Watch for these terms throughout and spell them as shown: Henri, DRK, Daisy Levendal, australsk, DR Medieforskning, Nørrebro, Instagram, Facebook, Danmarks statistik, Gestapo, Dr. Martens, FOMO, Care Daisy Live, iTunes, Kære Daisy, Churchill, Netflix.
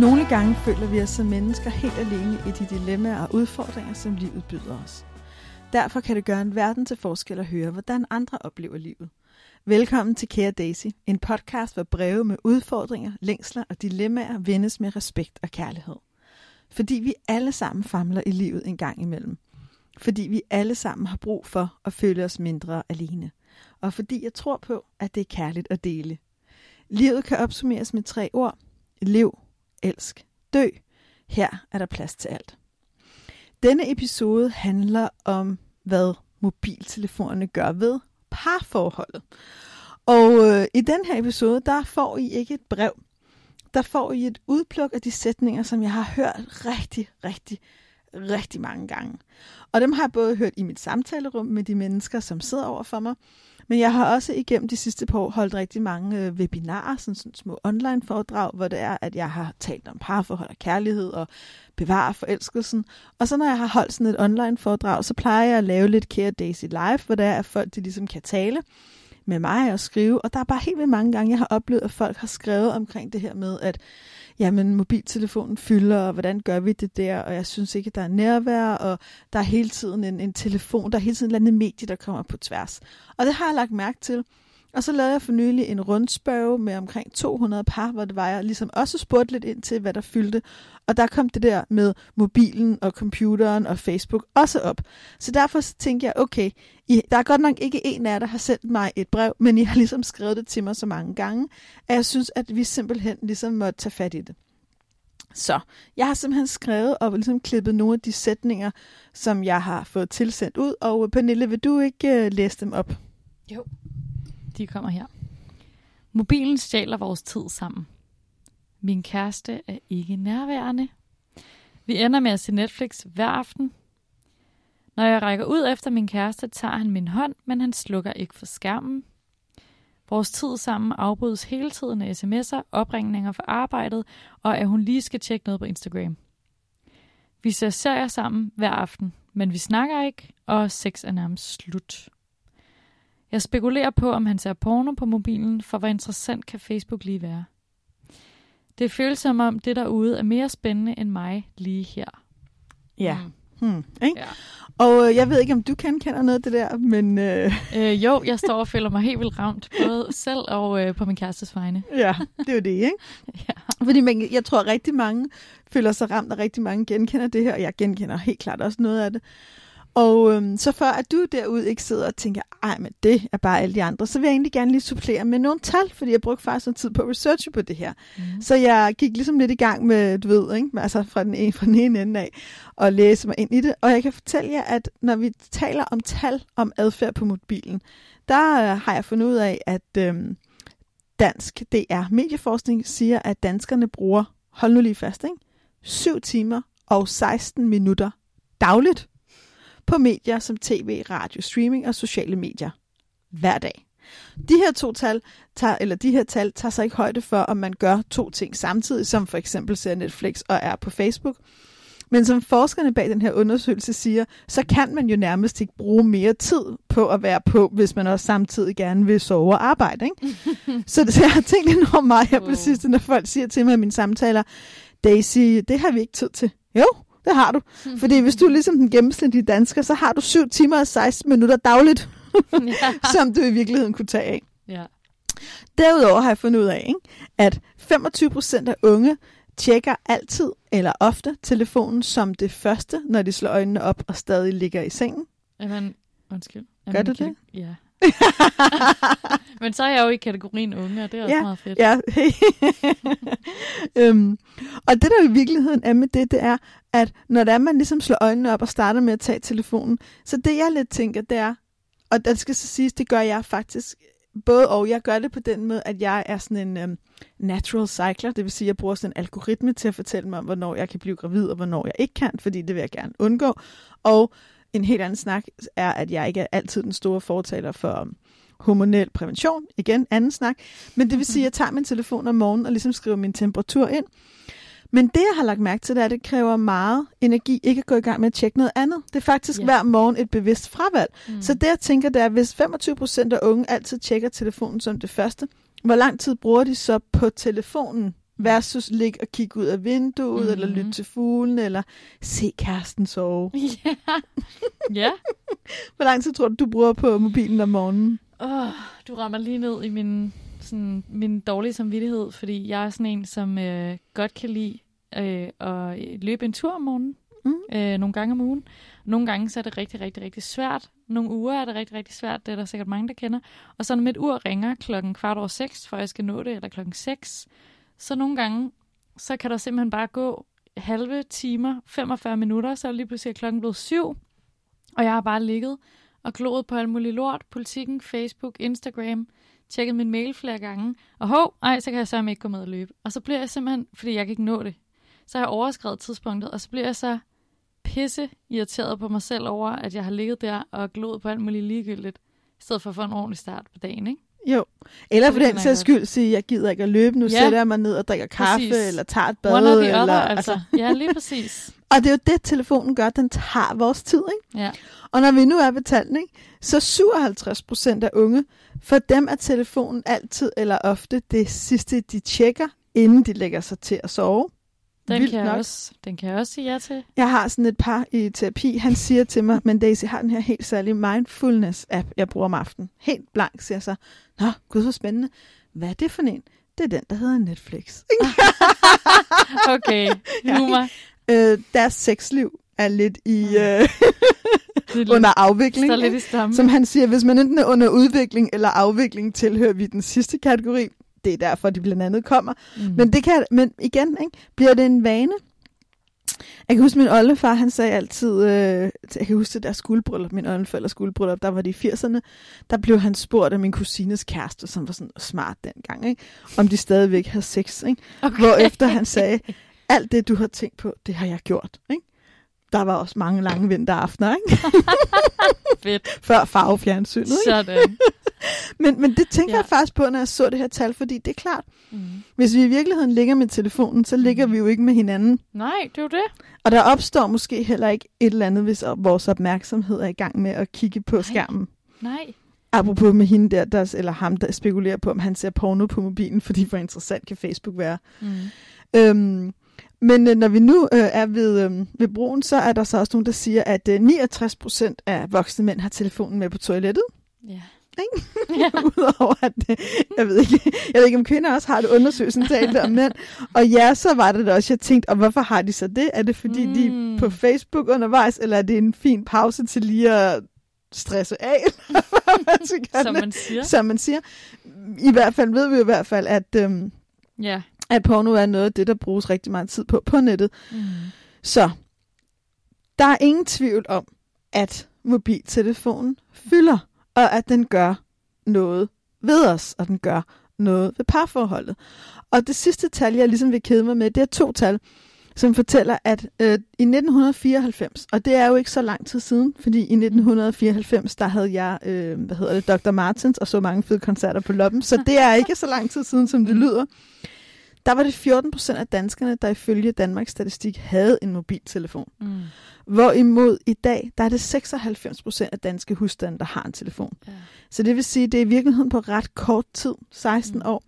Nogle gange føler vi os som mennesker helt alene i de dilemmaer og udfordringer, som livet byder os. Derfor kan det gøre en verden til forskel at høre, hvordan andre oplever livet. Velkommen til Kære Daisy, en podcast, hvor breve med udfordringer, længsler og dilemmaer vendes med respekt og kærlighed. Fordi vi alle sammen famler i livet en gang imellem. Fordi vi alle sammen har brug for at føle os mindre alene. Og fordi jeg tror på, at det er kærligt at dele. Livet kan opsummeres med 3 ord. Lev, elsk, dø. Her er der plads til alt. Denne episode handler om, hvad mobiltelefonerne gør ved parforholdet. Og i den her episode, der får I ikke et brev. Der får I et udpluk af de sætninger, som jeg har hørt rigtig mange gange. Og dem har jeg både hørt i mit samtalerum med de mennesker, som sidder over for mig, men jeg har også igennem de sidste par år holdt rigtig mange webinarer, sådan små online foredrag, hvor det er, at jeg har talt om parforhold og kærlighed og bevare forelskelsen. Og så når jeg har holdt sådan et online foredrag, så plejer jeg at lave lidt Care Daisy Live, hvor der er, at folk de ligesom kan tale med mig og skrive. Og der er bare helt vildt mange gange, jeg har oplevet, at folk har skrevet omkring det her med, at jamen, mobiltelefonen fylder, og hvordan gør vi det der, og jeg synes ikke, at der er nærvær, og der er hele tiden en telefon, der er hele tiden et eller andet medie, der kommer på tværs. Og det har jeg lagt mærke til. Og så lavede jeg for nylig en rundspørge med omkring 200 par, hvor det var, jeg ligesom også spurgte lidt ind til, hvad der fyldte. Og der kom det der med mobilen og computeren og Facebook også op. Så derfor tænkte jeg, okay, der er godt nok ikke en af jer, der har sendt mig et brev, men I har ligesom skrevet det til mig så mange gange, at jeg synes, at vi simpelthen ligesom måtte tage fat i det. Så jeg har simpelthen skrevet og ligesom klippet nogle af de sætninger, som jeg har fået tilsendt ud. Og Pernille, vil du ikke læse dem op? Jo. De kommer her. Mobilen stjæler vores tid sammen. Min kæreste er ikke nærværende. Vi ender med at se Netflix hver aften. Når jeg rækker ud efter min kæreste, tager han min hånd, men han slukker ikke for skærmen. Vores tid sammen afbrydes hele tiden af sms'er, opringninger fra arbejdet, og at hun lige skal tjekke noget på Instagram. Vi ser serier sammen hver aften, men vi snakker ikke, og sex er nærmest slut. Jeg spekulerer på, om han ser porno på mobilen, for hvor interessant kan Facebook lige være. Det føles som om, det derude er mere spændende end mig lige her. Ja. Ikke? Ja. Og jeg ved ikke, om du kender noget af det der, men... Jo, jeg står og føler mig helt vildt ramt, både selv og på min kærestes vegne. Ja, det er jo det, ikke? Ja. Fordi jeg tror, rigtig mange føler sig ramt, og rigtig mange genkender det her, og jeg genkender helt klart også noget af det. Og så for at du derude ikke sidder og tænker, ej, men det er bare alle de andre, så vil jeg egentlig gerne lige supplere med nogle tal, fordi jeg brugte faktisk noget tid på at researche på det her. Så jeg gik ligesom lidt i gang med, du ved, ikke? Altså fra den ene ende af, og læse mig ind i det. Og jeg kan fortælle jer, at når vi taler om tal om adfærd på mobilen, der har jeg fundet ud af, at dansk DR Medieforskning siger, at danskerne bruger, hold nu lige fast, ikke? 7 timer og 16 minutter dagligt på medier som tv, radio, streaming og sociale medier hver dag. De her tal tager sig ikke højde for, om man gør 2 ting samtidig, som for eksempel ser Netflix og er på Facebook. Men som forskerne bag den her undersøgelse siger, så kan man jo nærmest ikke bruge mere tid på at være på, hvis man også samtidig gerne vil sove og arbejde. Ikke? Så jeg har tænkt enormt meget her på det sidste, når folk siger til mig i mine samtaler, Daisy, det har vi ikke tid til. Jo, det har du. Fordi hvis du er ligesom den gennemsnitlige dansker, så har du 7 timer og 16 minutter dagligt, som du i virkeligheden kunne tage af. Ja. Derudover har jeg fundet ud af, ikke, at 25% af unge tjekker altid eller ofte telefonen som det første, når de slår øjnene op og stadig ligger i sengen. Jamen, undskyld. Gør du det? Ja. Men så er jeg jo i kategorien unge, og det er også meget fedt. Ja. Og det der i virkeligheden er med det er, at når der man ligesom slår øjnene op og starter med at tage telefonen, så det jeg lidt tænker, det er, og det skal så siges, det gør jeg faktisk både, og jeg gør det på den måde, at jeg er sådan en natural cycler, det vil sige, at jeg bruger sådan en algoritme til at fortælle mig om, hvornår jeg kan blive gravid, og hvornår jeg ikke kan, fordi det vil jeg gerne undgå. Og en helt anden snak er, at jeg ikke er altid den store fortaler for hormonel prævention. Igen, anden snak. Men det vil sige, at jeg tager min telefon om morgenen og ligesom skriver min temperatur ind. Men det, jeg har lagt mærke til, det er, at det kræver meget energi ikke at gå i gang med at tjekke noget andet. Det er faktisk hver morgen et bevidst fravalg. Så det, jeg tænker, det er, at hvis 25% af unge altid tjekker telefonen som det første, hvor lang tid bruger de så på telefonen? versus ligge og kigge ud af vinduet, mm-hmm. eller lytte til fuglene, eller se kæresten sove. Ja. Yeah. Hvor lang tid tror du, du bruger på mobilen om morgenen? Du rammer lige ned i min dårlige samvittighed, fordi jeg er sådan en, som godt kan lide at løbe en tur om morgenen. Mm. Nogle gange om ugen. Nogle gange så er det rigtig, rigtig, rigtig svært. Nogle uger er det rigtig, rigtig svært. Det er der sikkert mange, der kender. Og så når mit ur ringer 6:15, for jeg skal nå det, eller 6:00, så nogle gange, så kan der simpelthen bare gå halve timer, 45 minutter, så er lige pludselig klokken blevet 7, og jeg har bare ligget og gloet på alt muligt lort, Politikken, Facebook, Instagram, tjekket min mail flere gange, og så kan jeg så ikke gå med at løbe. Og så bliver jeg simpelthen, fordi jeg kan ikke nå det, så har jeg overskredet tidspunktet, og så bliver jeg så pisse irriteret på mig selv over, at jeg har ligget der og gloet på alt muligt ligegyldigt, i stedet for at få en ordentlig start på dagen, ikke? Jo, eller for den sags skyld sige, jeg gider ikke at løbe, nu sætter jeg mig ned og drikker kaffe, præcis. Eller tager et bad. One or the other, altså. Ja, lige præcis. Og det er jo det, telefonen gør, den tager vores tid, ikke? Ja. Og når vi nu er ved tallene, så 57% af unge, for dem er telefonen altid eller ofte det sidste, de tjekker, inden de lægger sig til at sove. Den kan jeg også sige ja til. Jeg har sådan et par i terapi, han siger til mig, men Daisy har den her helt særlige mindfulness-app, jeg bruger om aftenen. Helt blank, siger så. Nå, gud, så spændende. Hvad er det for en? Det er den, der hedder Netflix. Okay, humor. Ja. Deres sexliv er lidt i... under afvikling, som han siger, hvis man enten er under udvikling eller afvikling, tilhører vi den sidste kategori. Det er derfor, de blandt andet kommer. Mm. Men igen, ikke? Bliver det en vane? Jeg kan huske, min oldefar, han sagde altid, jeg kan huske det der skuldbryllup, min oldeforældres skuldbryllup, der var de 80'erne, der blev han spurgt af min kusines kæreste, som var sådan smart dengang, ikke? Om de stadigvæk havde sex. Ikke? Okay. Hvorefter han sagde, alt det, du har tænkt på, det har jeg gjort. Ikke? Der var også mange lange vinteraftener, ikke? Fedt. Før farvefjernsynet, ikke? Sådan. men det tænker jeg faktisk på, når jeg så det her tal, fordi det er klart, hvis vi i virkeligheden ligger med telefonen, så ligger vi jo ikke med hinanden. Nej, det er jo det. Og der opstår måske heller ikke et eller andet, hvis vores opmærksomhed er i gang med at kigge på skærmen. Nej. Apropos med hende der, eller ham, der spekulerer på, om han ser porno på mobilen, fordi hvor interessant kan Facebook være. Men når vi nu er ved broen, så er der så også nogen, der siger, at 69% af voksne mænd har telefonen med på toilettet. Ja. Ikke? Ja. Udover at, jeg ved ikke, om kvinder også har et undersøgelsen talt om mænd. Og ja, så var det også, jeg tænkte, og hvorfor har de så det? Er det fordi, de er på Facebook undervejs, eller er det en fin pause til lige at stresse af? Som man siger. I hvert fald ved vi, at... at porno er noget af det, der bruges rigtig meget tid på nettet. Så der er ingen tvivl om, at mobiltelefonen fylder, og at den gør noget ved os, og den gør noget ved parforholdet. Og det sidste tal, jeg ligesom vil kede mig med, det er 2 tal, som fortæller, at i 1994, og det er jo ikke så lang tid siden, fordi i 1994, der havde jeg, Dr. Martens, og så mange fede koncerter på loppen, så det er ikke så lang tid siden, som det lyder. Der var det 14% af danskerne, der ifølge Danmarks statistik havde en mobiltelefon. Hvorimod i dag, der er det 96% af danske husstande, der har en telefon. Ja. Så det vil sige, at det er i virkeligheden på ret kort tid, 16 år,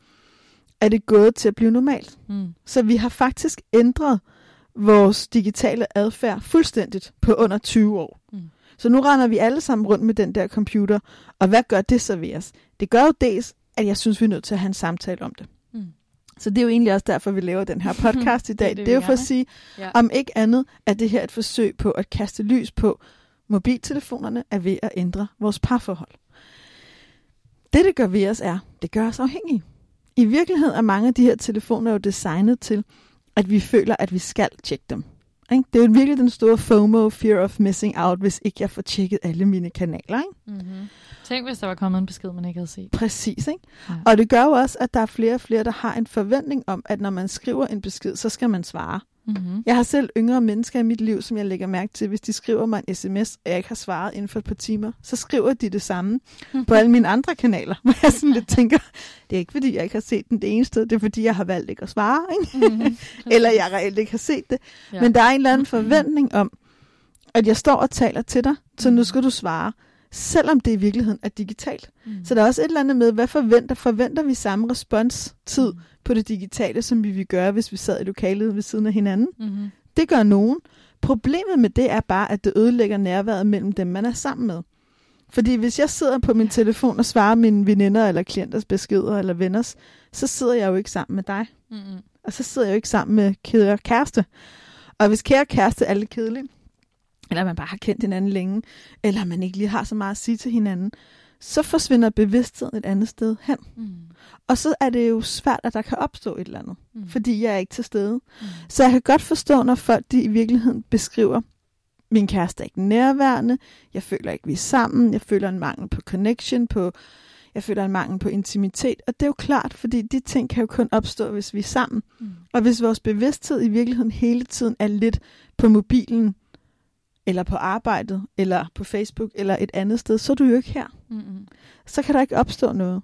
er det gået til at blive normalt. Så vi har faktisk ændret vores digitale adfærd fuldstændigt på under 20 år. Så nu render vi alle sammen rundt med den der computer, og hvad gør det så ved os? Det gør jo dels, at jeg synes, vi er nødt til at have en samtale om det. Så det er jo egentlig også derfor, vi laver den her podcast i dag. det er jo for at sige, om ikke andet, at det her er et forsøg på at kaste lys på, mobiltelefonerne er ved at ændre vores parforhold. Det gør ved os er, det gør os afhængige. I virkeligheden er mange af de her telefoner jo designet til, at vi føler, at vi skal tjekke dem. Det er jo virkelig den store FOMO, fear of missing out, hvis ikke jeg får tjekket alle mine kanaler. Ikke? Mm-hmm. Tænk, hvis der var kommet en besked, man ikke havde set. Præcis. Ikke? Ja. Og det gør jo også, at der er flere og flere, der har en forventning om, at når man skriver en besked, så skal man svare. Jeg har selv yngre mennesker i mit liv, som jeg lægger mærke til, hvis de skriver mig en sms, og jeg ikke har svaret inden for et par timer, så skriver de det samme på alle mine andre kanaler, hvor jeg sådan lidt tænker, det er ikke fordi, jeg ikke har set den det ene sted, det er fordi, jeg har valgt ikke at svare, ikke? Eller jeg reelt ikke har set det. Ja. Men der er en eller anden forventning om, at jeg står og taler til dig, så nu skal du svare. selvom det i virkeligheden er digitalt. Mm. Så der er også et eller andet med, hvad forventer vi samme responstid på det digitale, som vi ville gøre, hvis vi sad i lokalet ved siden af hinanden. Mm. Det gør nogen. Problemet med det er bare, at det ødelægger nærværet mellem dem, man er sammen med. Fordi hvis jeg sidder på min telefon og svarer mine veninder eller klienters beskeder eller venners, så sidder jeg jo ikke sammen med dig. Mm. Og så sidder jeg jo ikke sammen med kære kæreste. Og hvis kære kæreste er lidt kedelig, eller man bare har kendt hinanden længe, eller man ikke lige har så meget at sige til hinanden, så forsvinder bevidstheden et andet sted hen. Mm. Og så er det jo svært, at der kan opstå et eller andet, fordi jeg er ikke til stede. Mm. Så jeg kan godt forstå, når folk de i virkeligheden beskriver, min kæreste er ikke nærværende, jeg føler ikke, vi er sammen, jeg føler en mangel på connection, jeg føler en mangel på intimitet. Og det er jo klart, fordi de ting kan jo kun opstå, hvis vi er sammen. Mm. Og hvis vores bevidsthed i virkeligheden hele tiden er lidt på mobilen, eller på arbejdet, eller på Facebook, eller et andet sted, så er du jo ikke her. Mm-hmm. Så kan der ikke opstå noget.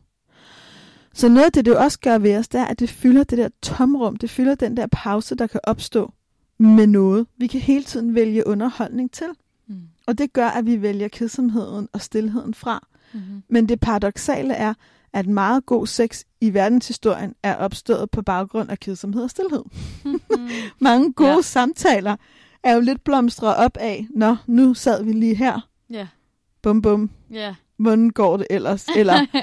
Så noget af det også gør ved os, det er, at det fylder det der tomrum, det fylder den der pause, der kan opstå med noget. Vi kan hele tiden vælge underholdning til. Mm. Og det gør, at vi vælger kedsomheden og stilheden fra. Mm-hmm. Men det paradoksale er, at meget god sex i verdenshistorien er opstået på baggrund af kedsomhed og stilhed. Mm-hmm. Mange gode samtaler er jo lidt blomstret op af, nå, nu sad vi lige her. Yeah. Bum, bum. Yeah. Hvordan går det ellers? Eller,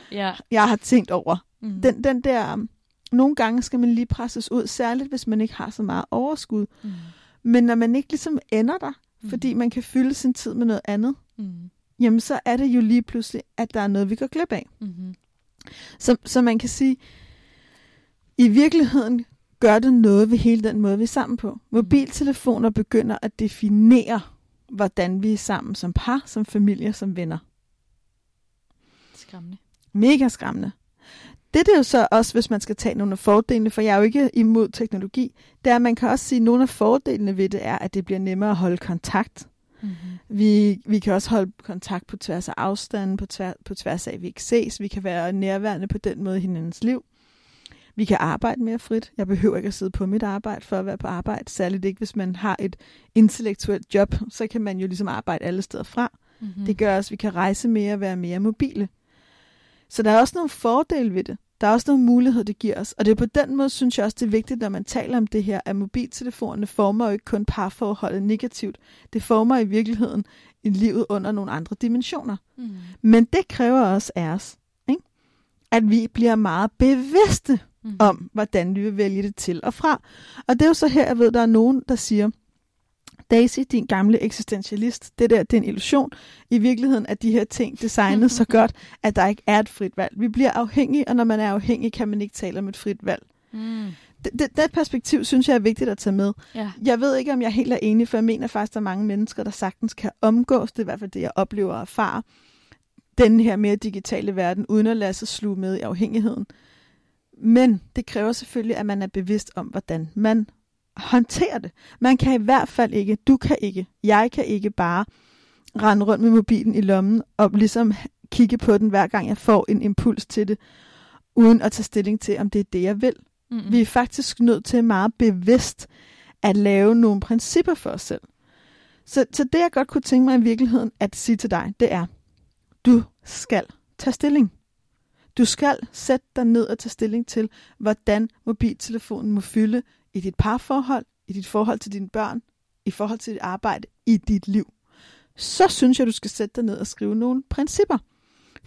jeg har tænkt over. Mm. Den der, nogle gange skal man lige presses ud, særligt hvis man ikke har så meget overskud. Mm. Men når man ikke ligesom ender der, fordi man kan fylde sin tid med noget andet, jamen så er det jo lige pludselig, at der er noget, vi går glip af. Mm-hmm. Så man kan sige, i virkeligheden gør det noget ved hele den måde, vi er sammen på. Mobiltelefoner begynder at definere, hvordan vi er sammen som par, som familie, som venner. Skræmmende. Mega skræmmende. Det er jo så også, hvis man skal tage nogle af fordelene, for jeg er jo ikke imod teknologi, det er, at man kan også sige, at nogle af fordelene ved det er, at det bliver nemmere at holde kontakt. Mm-hmm. Vi kan også holde kontakt på tværs af afstanden, på tværs af, at vi ikke ses. Vi kan være nærværende på den måde i hinandens liv. Vi kan arbejde mere frit. Jeg behøver ikke at sidde på mit arbejde for at være på arbejde. Særligt ikke, hvis man har et intellektuelt job. Så kan man jo ligesom arbejde alle steder fra. Mm-hmm. Det gør også, at vi kan rejse mere og være mere mobile. Så der er også nogle fordele ved det. Der er også nogle muligheder, det giver os. Og det er på den måde, synes jeg også, det er vigtigt, når man taler om det her, at mobiltelefonerne former jo ikke kun parforholdet negativt. Det former i virkeligheden livet under nogle andre dimensioner. Mm-hmm. Men det kræver også af os, ikke? At vi bliver meget bevidste om, hvordan vi vil vælge det til og fra. Og det er jo så her, jeg ved, der er nogen, der siger, Daisy, din gamle eksistentialist, det der, det er en illusion. I virkeligheden er de her ting designet så godt, at der ikke er et frit valg. Vi bliver afhængige, og når man er afhængig, kan man ikke tale om et frit valg. Mm. Det perspektiv, synes jeg, er vigtigt at tage med. Ja. Jeg ved ikke, om jeg helt er enig, for jeg mener faktisk, der er mange mennesker, der sagtens kan omgås. Det er i hvert fald det, jeg oplever og erfarer. Den her mere digitale verden, uden at lade sig sluge med i afhængigheden. Men det kræver selvfølgelig, at man er bevidst om, hvordan man håndterer det. Man kan i hvert fald ikke, du kan ikke, jeg kan ikke bare rende rundt med mobilen i lommen og ligesom kigge på den, hver gang jeg får en impuls til det, uden at tage stilling til, om det er det, jeg vil. Mm-hmm. Vi er faktisk nødt til meget bevidst at lave nogle principper for os selv. Så det, jeg godt kunne tænke mig i virkeligheden at sige til dig, det er, du skal tage stilling. Du skal sætte dig ned og tage stilling til, hvordan mobiltelefonen må fylde i dit parforhold, i dit forhold til dine børn, i forhold til dit arbejde, i dit liv. Så synes jeg, du skal sætte dig ned og skrive nogle principper.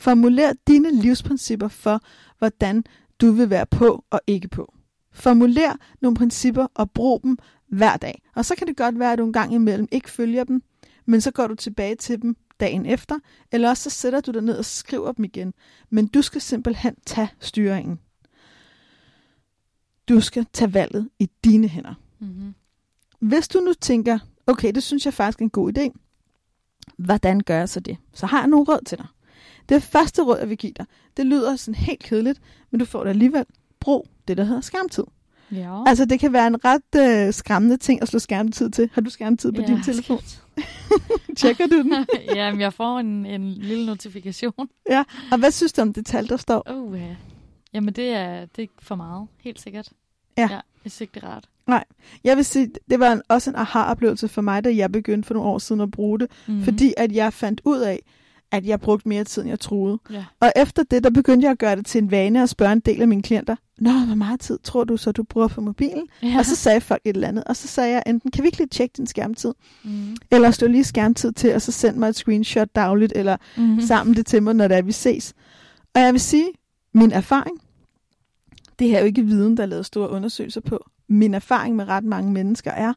Formulér dine livsprincipper for, hvordan du vil være på og ikke på. Formulér nogle principper og brug dem hver dag. Og så kan det godt være, at du en gang imellem ikke følger dem, men så går du tilbage til dem dagen efter, eller også så sætter du dig ned og skriver dem igen. Men du skal simpelthen tage styringen. Du skal tage valget i dine hænder. Mm-hmm. Hvis du nu tænker, okay, det synes jeg faktisk er en god idé, hvordan gør jeg så det? Så har jeg nogle råd til dig. Det første råd, jeg vil give dig, det lyder sådan helt kedeligt, men du får det alligevel. Brug det, der hedder skærmtid. Ja. Altså, det kan være en ret skræmmende ting at slå skærmtid til. Har du skærmtid på din telefon? Tjekker du den? Jamen, jeg får en lille notifikation. Ja, og hvad synes du om det tal, der står? Jamen, det er ikke for meget, helt sikkert. Ja. Jeg synes ikke, det er rart. Nej, jeg vil sige, det var også en aha-oplevelse for mig, da jeg begyndte for nogle år siden at bruge det, fordi at jeg fandt ud af, at jeg brugte mere tid, end jeg troede. Ja. Og efter det, der begyndte jeg at gøre det til en vane at spørge en del af mine klienter, nå, hvor meget tid tror du så, du bruger på mobilen? Ja. Og så sagde folk et eller andet, og så sagde jeg enten, kan vi ikke lige tjekke din skærmtid? Mm. Eller slå lige skærmtid til, og så send mig et screenshot dagligt, eller sammen det til mig, når det er, vi ses. Og jeg vil sige, min erfaring, det her er jo ikke viden, der er lavet store undersøgelser på. Min erfaring med ret mange mennesker er,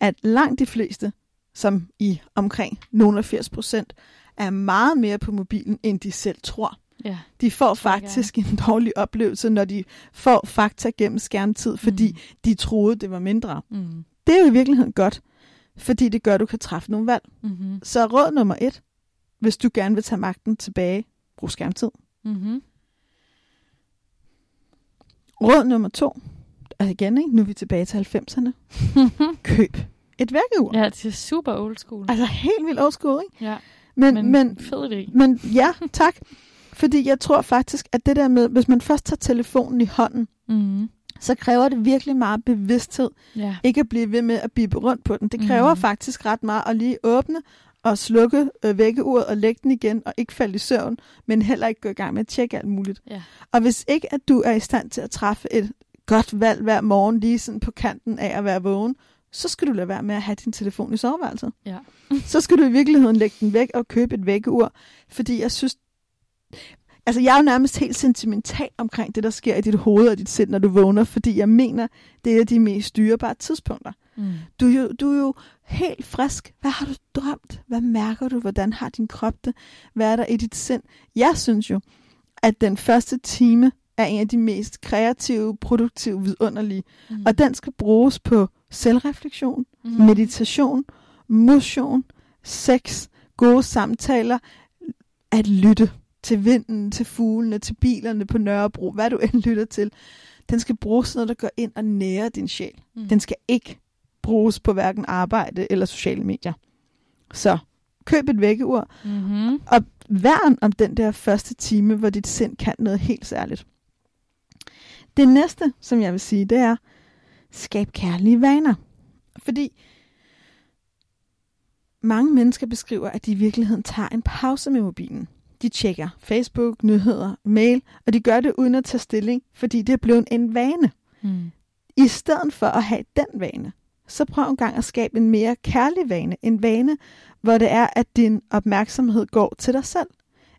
at langt de fleste, som i omkring nogle af 80%, er meget mere på mobilen, end de selv tror. Ja, de får faktisk en dårlig oplevelse, når de får fakta gennem skærmtid, fordi de troede, det var mindre. Mm. Det er jo i virkeligheden godt, fordi det gør, at du kan træffe nogle valg. Mm-hmm. Så råd nummer 1, hvis du gerne vil tage magten tilbage, brug skærmtid. Mm-hmm. Råd nummer 2, og igen, ikke? Nu er vi tilbage til 90'erne, køb et vækkeur. Ja, det er super old school. Altså helt vildt old school, ikke? Ja. Men fed idé. Men ja, tak. Fordi jeg tror faktisk, at det der med, hvis man først tager telefonen i hånden, så kræver det virkelig meget bevidsthed. Ja. Ikke at blive ved med at bippe rundt på den. Det kræver faktisk ret meget at lige åbne og slukke vækkeuret og lægge den igen, og ikke falde i søvn, men heller ikke gå i gang med at tjekke alt muligt. Ja. Og hvis ikke, at du er i stand til at træffe et godt valg hver morgen, lige sådan på kanten af at være vågen, så skal du lade være med at have din telefon i soveværelset. Ja. Så skal du i virkeligheden lægge den væk og købe et vækkeur, fordi jeg synes, altså jeg er jo nærmest helt sentimental omkring det, der sker i dit hoved og dit sind, når du vågner, fordi jeg mener, det er de mest dyrebare tidspunkter. Mm. Du er jo helt frisk. Hvad har du drømt? Hvad mærker du? Hvordan har din krop det? Hvad er der i dit sind? Jeg synes jo, at den første time er en af de mest kreative, produktive, vidunderlige. Mm. Og den skal bruges på selvreflektion, meditation, motion, sex, gode samtaler, at lytte til vinden, til fuglene, til bilerne på Nørrebro, hvad du end lytter til. Den skal bruges, når der går ind og nærer din sjæl. Mm. Den skal ikke bruges på hverken arbejde eller sociale medier. Så køb et vækkeur, og værn om den der første time, hvor dit sind kan noget helt særligt. Det næste, som jeg vil sige, det er, skab kærlige vaner. Fordi mange mennesker beskriver, at de i virkeligheden tager en pause med mobilen. De tjekker Facebook, nyheder, mail, og de gør det uden at tage stilling, fordi det er blevet en vane. Mm. I stedet for at have den vane, så prøv en gang at skabe en mere kærlig vane. En vane, hvor det er, at din opmærksomhed går til dig selv,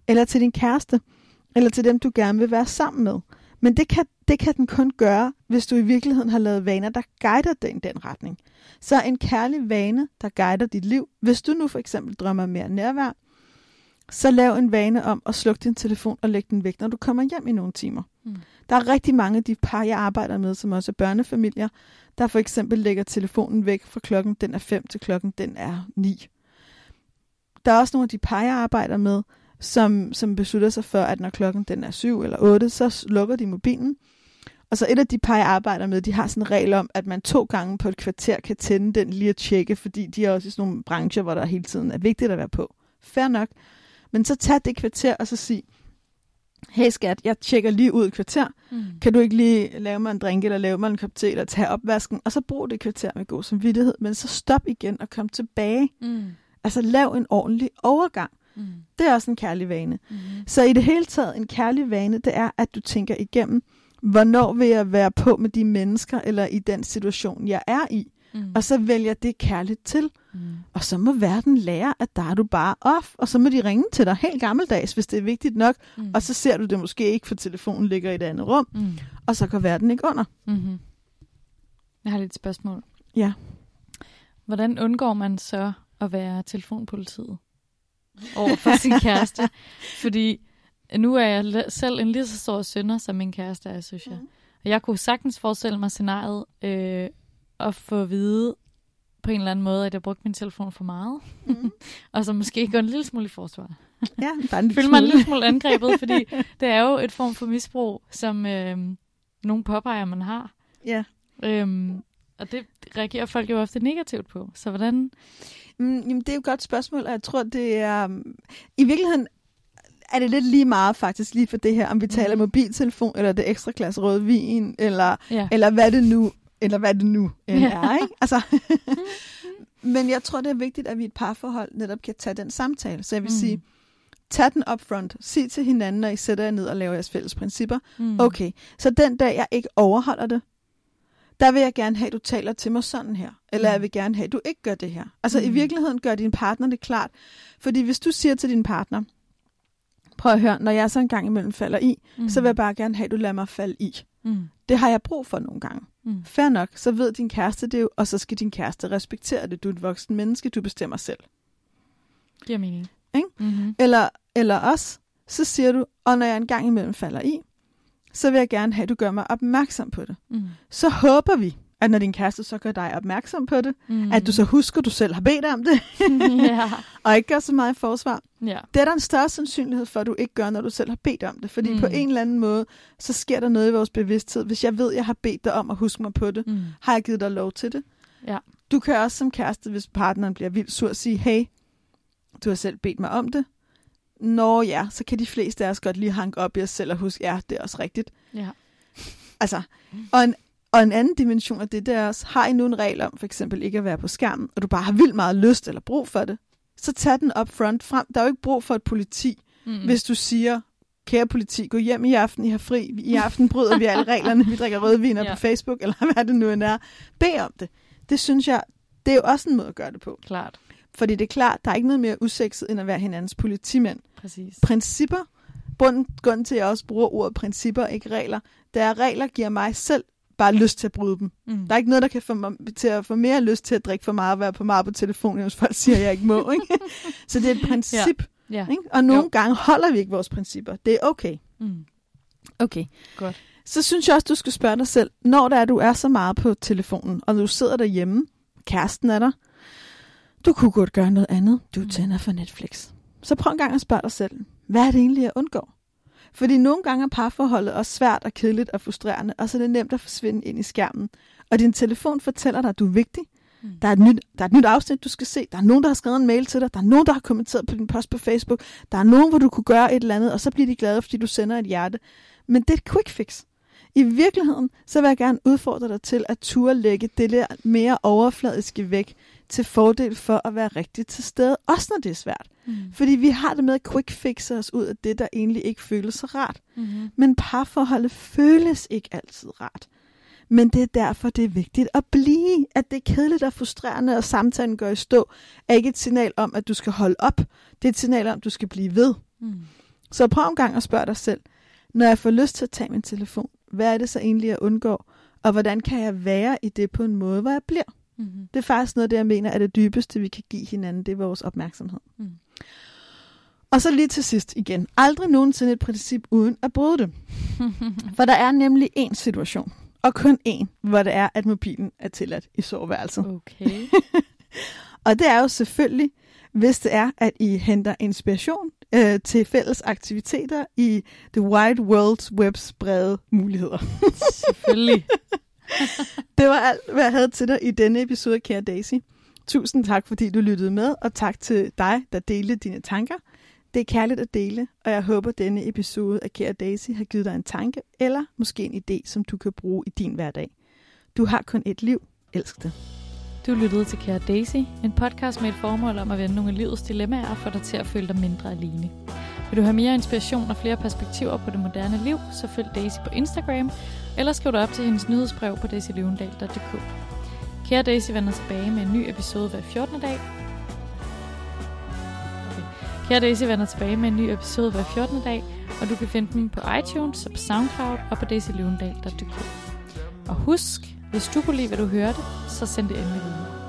eller til din kæreste, eller til dem, du gerne vil være sammen med. Men det kan den kun gøre, hvis du i virkeligheden har lavet vaner, der guider dig i den retning. Så en kærlig vane, der guider dit liv. Hvis du nu for eksempel drømmer mere nærvær, så lav en vane om at slukke din telefon og lægge den væk, når du kommer hjem i nogle timer. Mm. Der er rigtig mange af de par, jeg arbejder med, som også er børnefamilier, der for eksempel lægger telefonen væk fra klokken, den er 5 til klokken, den er 9. Der er også nogle af de par, jeg arbejder med, som beslutter sig for, at når klokken den er 7 eller 8, så lukker de mobilen. Og så et af de par, jeg arbejder med, de har sådan en regel om, at man 2 gange på et kvarter kan tænde den lige at tjekke, fordi de er også i sådan nogle brancher, hvor der hele tiden er vigtigt at være på. Fair nok. Men så tag det kvarter og så sig, hey skat, jeg tjekker lige ud et kvarter. Kan du ikke lige lave mig en drink, eller lave mig en kop te, eller tage opvasken? Og så brug det kvarter med god samvittighed, men så stop igen og kom tilbage. Altså lav en ordentlig overgang. Det er også en kærlig vane. Så i det hele taget, en kærlig vane, det er, at du tænker igennem, hvornår vil jeg være på med de mennesker, eller i den situation, jeg er i. Og så vælger det kærligt til. Og så må verden lære, at der er du bare off, og så må de ringe til dig helt gammeldags, hvis det er vigtigt nok, og så ser du det måske ikke, for telefonen ligger i et andet rum, og så går verden ikke under. Jeg har lidt et spørgsmål. Ja. Hvordan undgår man så at være telefonpolitiet over for sin kæreste? Fordi nu er jeg selv en lige så stor synder, som min kæreste er, synes jeg. Og jeg kunne sagtens forestille mig scenariet, at få at vide på en eller anden måde, at jeg brugte min telefon for meget. Og så måske gå en lille smule i forsvar. Ja, bare en lille smule. Føler mig en lille smule angrebet, fordi det er jo et form for misbrug, som nogen påpeger, man har. Ja. Og det reagerer folk jo ofte negativt på. Så hvordan? Jamen, det er jo et godt spørgsmål, og jeg tror, det er... I virkeligheden er det lidt lige meget faktisk, lige for det her, om vi taler mobiltelefon, eller det ekstra glas rødvin, eller hvad det nu er, ikke? Altså. Men jeg tror, det er vigtigt, at vi i et parforhold netop kan tage den samtale. Så jeg vil sige, Tag den upfront. Sig til hinanden, når I sætter jer ned og laver jeres fælles principper. Mm. Okay, så den dag, jeg ikke overholder det, der vil jeg gerne have, at du taler til mig sådan her. Eller jeg vil gerne have, at du ikke gør det her. Altså i virkeligheden gør din partner det klart. Fordi hvis du siger til din partner, prøv at høre, når jeg så en gang imellem falder i, så vil jeg bare gerne have, at du lader mig falde i. Mm. Det har jeg brug for nogle gange. Mm. Fair nok, så ved din kæreste det jo, og så skal din kæreste respektere det. Du er et voksen menneske, du bestemmer selv. Giver mening. Mm-hmm. Eller også, så siger du, og når jeg en gang imellem falder i, så vil jeg gerne have, at du gør mig opmærksom på det. Mm. Så håber vi, at når din kæreste så gør dig opmærksom på det, at du så husker, at du selv har bedt om det, og ikke gør så meget i forsvar. Yeah. Det er der en større sandsynlighed for, at du ikke gør, når du selv har bedt om det. Fordi på en eller anden måde, så sker der noget i vores bevidsthed. Hvis jeg ved, at jeg har bedt dig om at huske mig på det, har jeg givet dig lov til det. Yeah. Du kan også som kæreste, hvis partneren bliver vildt sur, sige, hey, du har selv bedt mig om det. Nå ja, så kan de fleste af os godt lige hanke op i os selv og huske, ja, det er også rigtigt. Ja. Altså, og en anden dimension af det, det er også, har I nu en regel om for eksempel ikke at være på skærmen, og du bare har vildt meget lyst eller brug for det, så tag den up front frem. Der er jo ikke brug for et politi, hvis du siger, kære politi, gå hjem i aften, I har fri, i aften bryder vi alle reglerne, vi drikker rødvin på Facebook, eller hvad det nu end er. Bed om det. Det synes jeg, det er jo også en måde at gøre det på. Klart. Fordi det er klart, der er ikke noget mere usekset, end at være hinandens politimænd. Præcis. Principper, grunden til, at jeg også bruger ordet principper, ikke regler, det er, at regler giver mig selv bare lyst til at bryde dem. Mm. Der er ikke noget, der kan få mig til at få mere lyst til at drikke for meget, og være på meget på telefonen, hvis folk siger, at jeg ikke må. Ikke? Så det er et princip. Ja. Ikke? Og nogle gange holder vi ikke vores principper. Det er okay. Mm. Okay. Godt. Så synes jeg også, du skal spørge dig selv, når der er, du er så meget på telefonen, og du sidder derhjemme, kæresten er der, du kunne godt gøre noget andet. Du tænder for Netflix. Så prøv en gang at spørge dig selv, hvad er det egentlig, jeg undgår? Fordi nogle gange er parforholdet også svært og kedeligt og frustrerende, og så er det nemt at forsvinde ind i skærmen. Og din telefon fortæller dig, at du er vigtig. Der er et nyt afsnit, du skal se. Der er nogen, der har skrevet en mail til dig. Der er nogen, der har kommenteret på din post på Facebook. Der er nogen, hvor du kunne gøre et eller andet, og så bliver de glade, fordi du sender et hjerte. Men det er et quick fix. I virkeligheden, så vil jeg gerne udfordre dig til at turde lægge det der mere overfladiske væk, til fordel for at være rigtig til stede, også når det er svært. Fordi vi har det med at quick-fixe os ud af det, der egentlig ikke føles så rart. Men parforholdet føles ikke altid rart. Men det er derfor, det er vigtigt at blive. At det er kedeligt og frustrerende, og samtalen går i stå, er ikke et signal om, at du skal holde op. Det er et signal om, at du skal blive ved. Så prøv en gang at spørge dig selv, når jeg får lyst til at tage min telefon, hvad er det så egentlig, jeg undgår? Og hvordan kan jeg være i det på en måde, hvor jeg bliver? Det er faktisk noget, det jeg mener er det dybeste, vi kan give hinanden. Det er vores opmærksomhed. Og så lige til sidst igen, aldrig nogensinde et princip uden at bryde det. For der er nemlig én situation, og kun én, hvor det er, at mobilen er tilladt i soveværelset. Okay. Og det er jo selvfølgelig, hvis det er, at I henter inspiration til fælles aktiviteter i the wide world's webs brede muligheder. Selvfølgelig. Det var alt, hvad jeg havde til dig i denne episode af Kære Daisy. Tusind tak, fordi du lyttede med, og tak til dig, der delte dine tanker. Det er kærligt at dele, og jeg håber, denne episode af Kære Daisy har givet dig en tanke, eller måske en idé, som du kan bruge i din hverdag. Du har kun et liv. Elsk det. Du lyttede til Kære Daisy, en podcast med et formål om at vende nogle af livets dilemmaer og få dig til at føle dig mindre alene. Vil du have mere inspiration og flere perspektiver på det moderne liv, så følg Daisy på Instagram, eller skriv dig op til hendes nyhedsbrev på daisylevendal.dk. Kære Daisy vender tilbage med en ny episode hver 14. dag. Kære Daisy vender tilbage med en ny episode hver 14. dag, og du kan finde dem på iTunes, på SoundCloud og på daisylevendal.dk. Og husk, hvis du kunne lide, hvad du hørte, så send det endelig videre.